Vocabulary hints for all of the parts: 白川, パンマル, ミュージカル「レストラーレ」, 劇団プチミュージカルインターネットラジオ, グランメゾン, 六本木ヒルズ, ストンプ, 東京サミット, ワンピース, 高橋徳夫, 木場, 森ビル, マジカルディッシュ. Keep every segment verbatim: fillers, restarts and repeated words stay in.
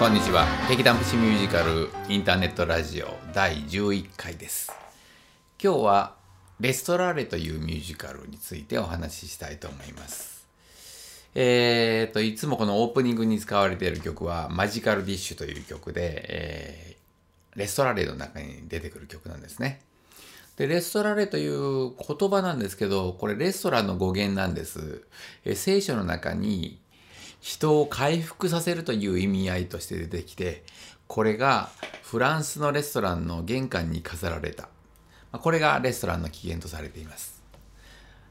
こんにちは。劇団プチミュージカルインターネットラジオだいじゅういっかいです。今日はレストラーレというミュージカルについてお話ししたいと思います。えーといつもこのオープニングに使われている曲はマジカルディッシュという曲で、えー、レストラーレの中に出てくる曲なんですね。でレストラーレという言葉なんですけど、これレストランの語源なんです。えー、聖書の中に人を回復させるという意味合いとして出てきて、これがフランスのレストランの玄関に飾られた。これがレストランの起源とされています。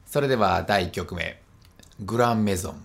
それではだいいっきょくめ、グランメゾン。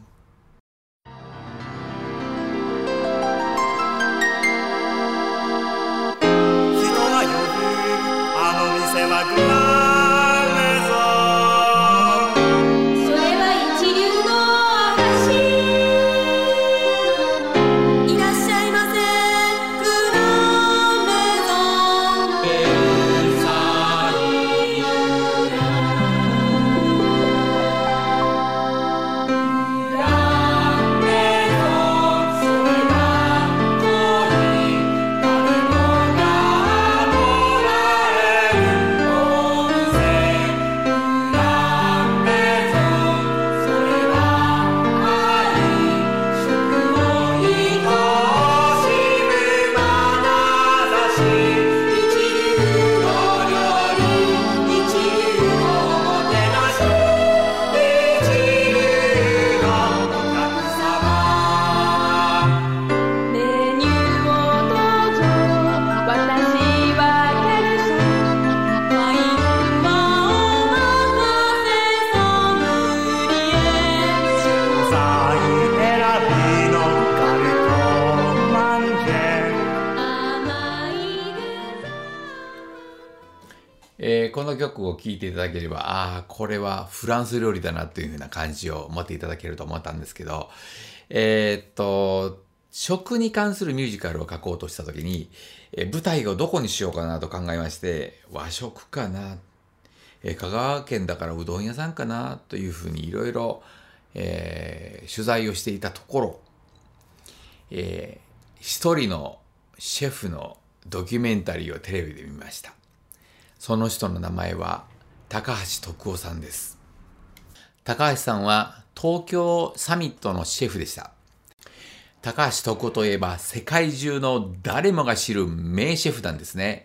この曲を聴いていただければ、ああこれはフランス料理だなというふうな感じを持っていただけると思ったんですけど、えー、っと食に関するミュージカルを書こうとした時に、え舞台をどこにしようかなと考えまして、和食かな、え香川県だからうどん屋さんかなというふうにいろいろ取材をしていたところ、えー、一人のシェフのドキュメンタリーをテレビで見ました。その人の名前は高橋徳夫さんです。高橋さんは東京サミットのシェフでした。高橋徳夫といえば世界中の誰もが知る名シェフなんですね。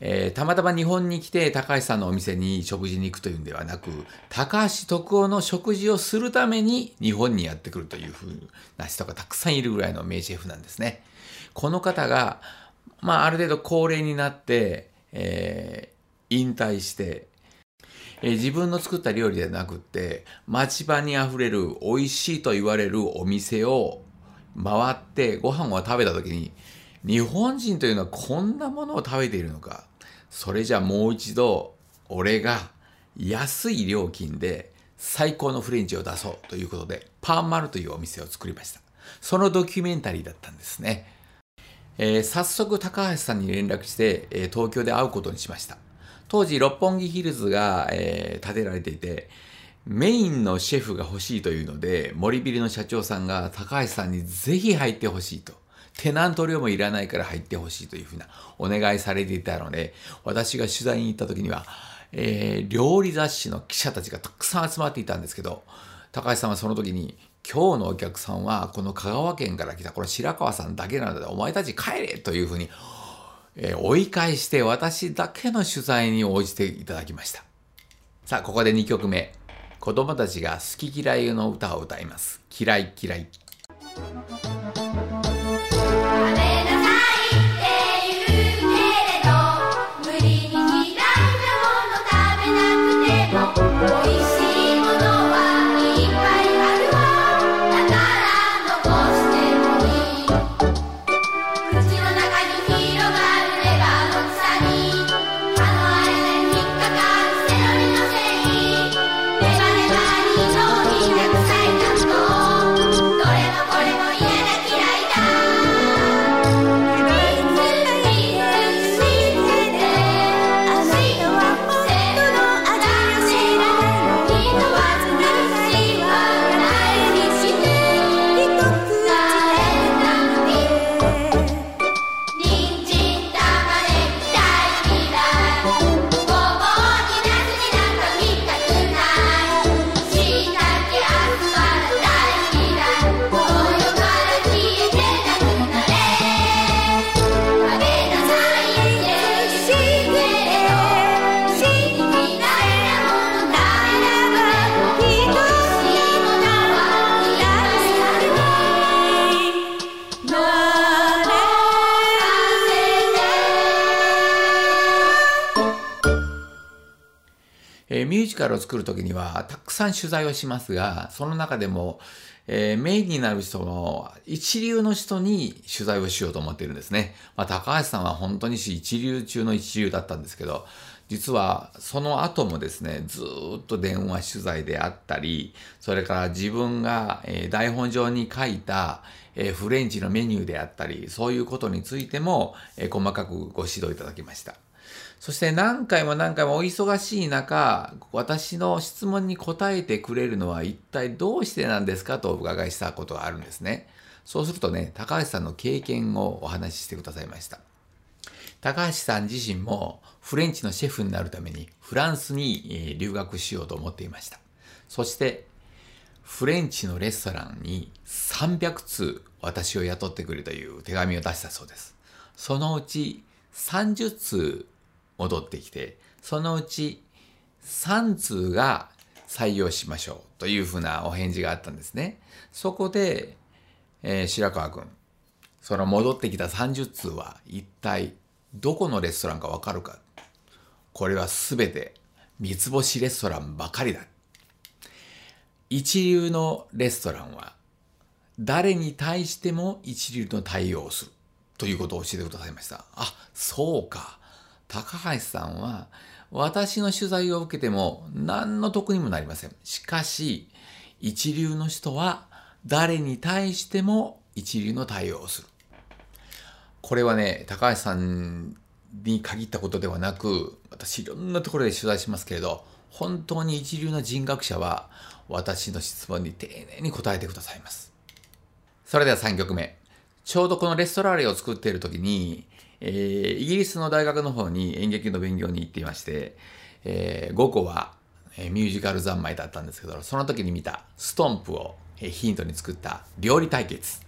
えー、たまたま日本に来て高橋さんのお店に食事に行くというんではなく、高橋徳夫の食事をするために日本にやってくるというふうな人がたくさんいるぐらいの名シェフなんですね。この方が、まあ、ある程度高齢になって、えー、引退して、えー、自分の作った料理ではなくって町場にあふれる美味しいと言われるお店を回ってご飯を食べた時に、日本人というのはこんなものを食べているのか、それじゃもう一度俺が安い料金で最高のフレンチを出そうということで、パンマルというお店を作りました。そのドキュメンタリーだったんですね。えー、早速高橋さんに連絡して、えー、東京で会うことにしました。当時六本木ヒルズが、えー、建てられていて、メインのシェフが欲しいというので、森ビルの社長さんが高橋さんにぜひ入ってほしいと、テナント料もいらないから入ってほしいというふうなお願いされていたので、私が取材に行った時には、えー、料理雑誌の記者たちがたくさん集まっていたんですけど、高橋さんはその時に、今日のお客さんはこの香川県から来たこの白川さんだけなのでお前たち帰れというふうに追い返して、私だけの取材に応じていただきました。さあここでにきょくめ、子供たちが好き嫌いの歌を歌います。嫌い嫌いー、ミュージカルを作る時にはたくさん取材をしますが、その中でも、えー、メインになる人の一流の人に取材をしようと思っているんですね。まあ、高橋さんは本当に一流中の一流だったんですけど、実はその後もですね、ずーっと電話取材であったり、それから自分が台本上に書いたフレンチのメニューであったり、そういうことについても細かくご指導いただきました。そして何回も何回もお忙しい中、私の質問に答えてくれるのは一体どうしてなんですかとお伺いしたことがあるんですね。そうするとね、高橋さんの経験をお話ししてくださいました。高橋さん自身もフレンチのシェフになるためにフランスに留学しようと思っていました。そしてフレンチのレストランにさんびゃくつう私を雇ってくれという手紙を出したそうです。そのうちさんじゅっつう戻ってきて、そのうちさんつうが採用しましょうというふうなお返事があったんですね。そこで、えー、白川君、その戻ってきたさんじゅっつうは一体どこのレストランかわかるか。これはすべて三つ星レストランばかりだ。一流のレストランは誰に対しても一流の対応をするということを教えてくださいました。あ、そうか。高橋さんは私の取材を受けても何の得にもなりません。しかし一流の人は誰に対しても一流の対応をする。これはね、高橋さんに限ったことではなく、私いろんなところで取材しますけれど、本当に一流の人格者は私の質問に丁寧に答えてくださいます。それではさんきょくめ。ちょうどこのレストラーレを作っている時に、えー、イギリスの大学の方に演劇の勉強に行っていまして、えー、ごこはミュージカル三昧だったんですけど、その時に見たストンプをヒントに作った料理対決。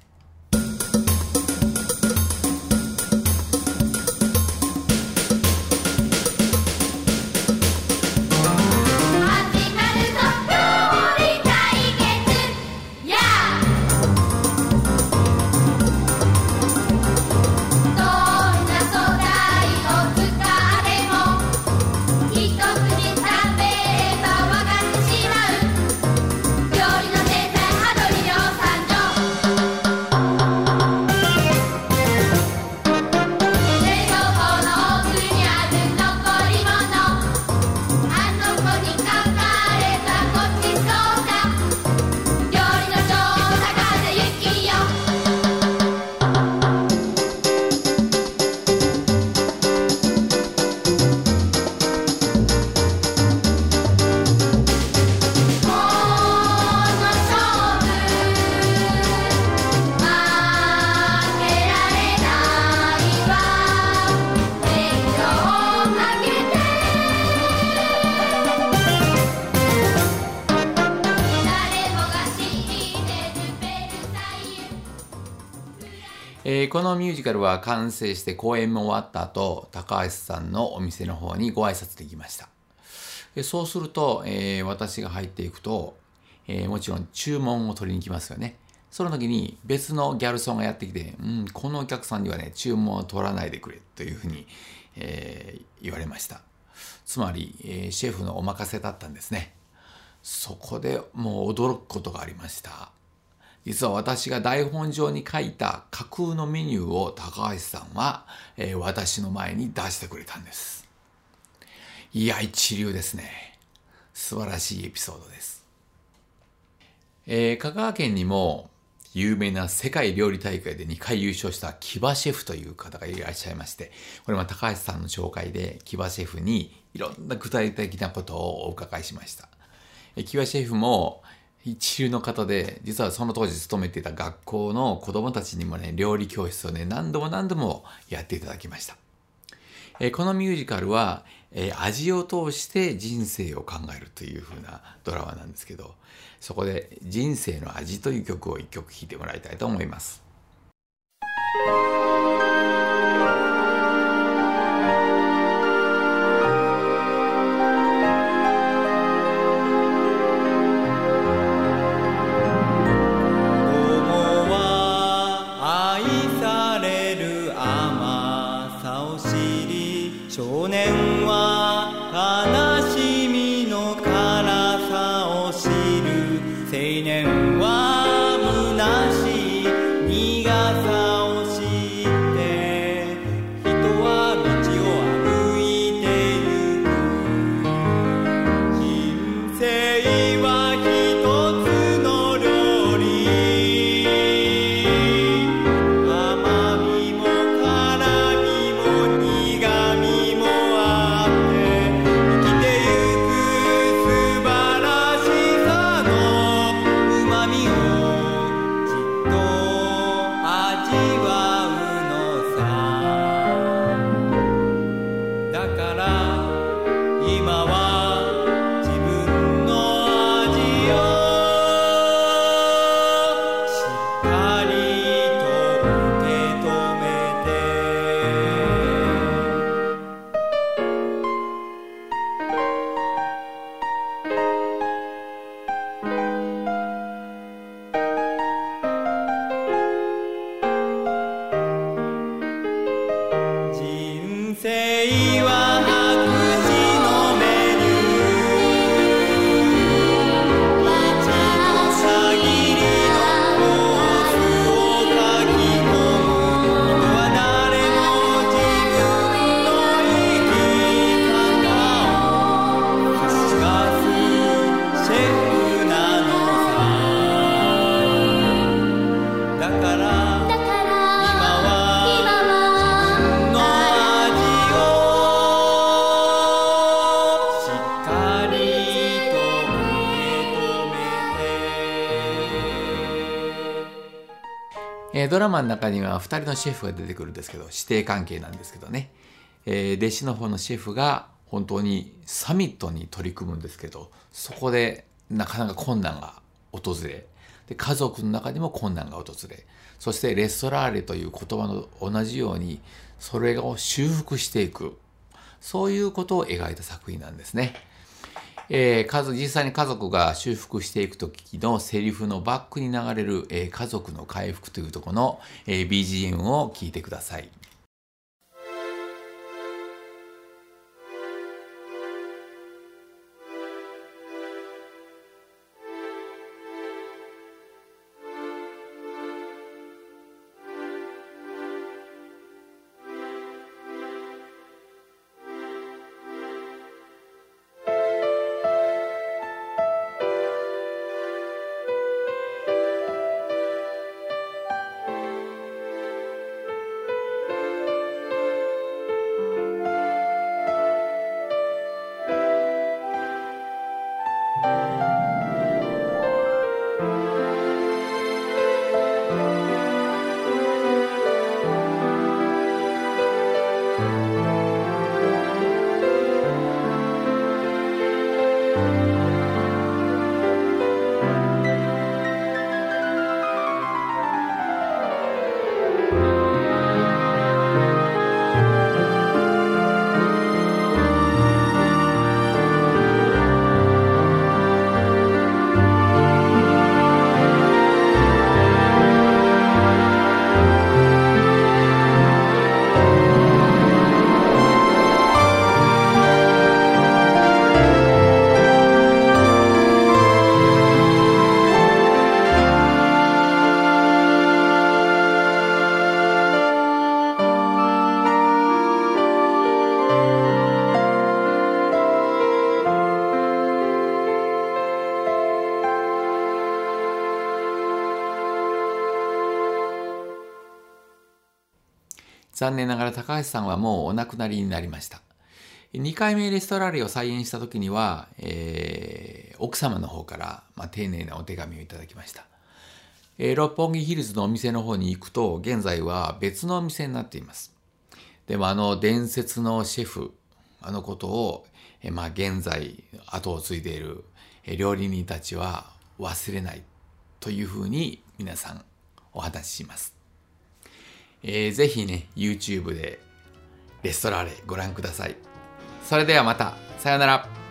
えー、このミュージカルは完成して公演も終わった後、高橋さんのお店の方にご挨拶できました。そうすると、えー、私が入っていくと、えー、もちろん注文を取りに来ますよね。その時に別のギャルソンがやってきて、うん、このお客さんにはね、注文を取らないでくれというふうに、えー、言われました。つまり、えー、シェフのお任せだったんですね。そこでもう驚くことがありました。実は私が台本上に書いた架空のメニューを高橋さんは、えー、私の前に出してくれたんです。いや、一流ですね。素晴らしいエピソードです。えー、香川県にも有名な世界料理大会でにかい優勝した木場シェフという方がいらっしゃいまして、これも高橋さんの紹介で木場シェフにいろんな具体的なことをお伺いしました。えー、木場シェフも一流の方で、実はその当時勤めていた学校の子どもたちにもね、料理教室をね、何度も何度もやっていただきました。えー、このミュージカルは、えー、味を通して人生を考えるというふうなドラマなんですけど、そこで「人生の味」という曲をいっきょく弾いてもらいたいと思います。少年は悲しみのえー、ドラマの中にはふたりのシェフが出てくるんですけど、師弟関係なんですけどね、えー、弟子の方のシェフが本当にサミットに取り組むんですけど、そこでなかなか困難が訪れ、で家族の中にも困難が訪れ、そしてレストラーレという言葉の同じようにそれを修復していく、そういうことを描いた作品なんですね。えー、家族実際に家族が修復していく時のセリフのバックに流れる、えー、家族の回復というところの、えー、ビージーエム を聴いてください。残念ながら高橋さんはもうお亡くなりになりました。にかいめレストラーレを再演した時には、えー、奥様の方から、まあ、丁寧なお手紙をいただきました。えー、六本木ヒルズのお店の方に行くと、現在は別のお店になっています。でもあの伝説のシェフ、あのことを、えーまあ、現在後を継いでいる料理人たちは忘れないというふうに皆さんお話しします。えー、ぜひね、YouTube でレストラーレご覧ください。それではまた。さようなら。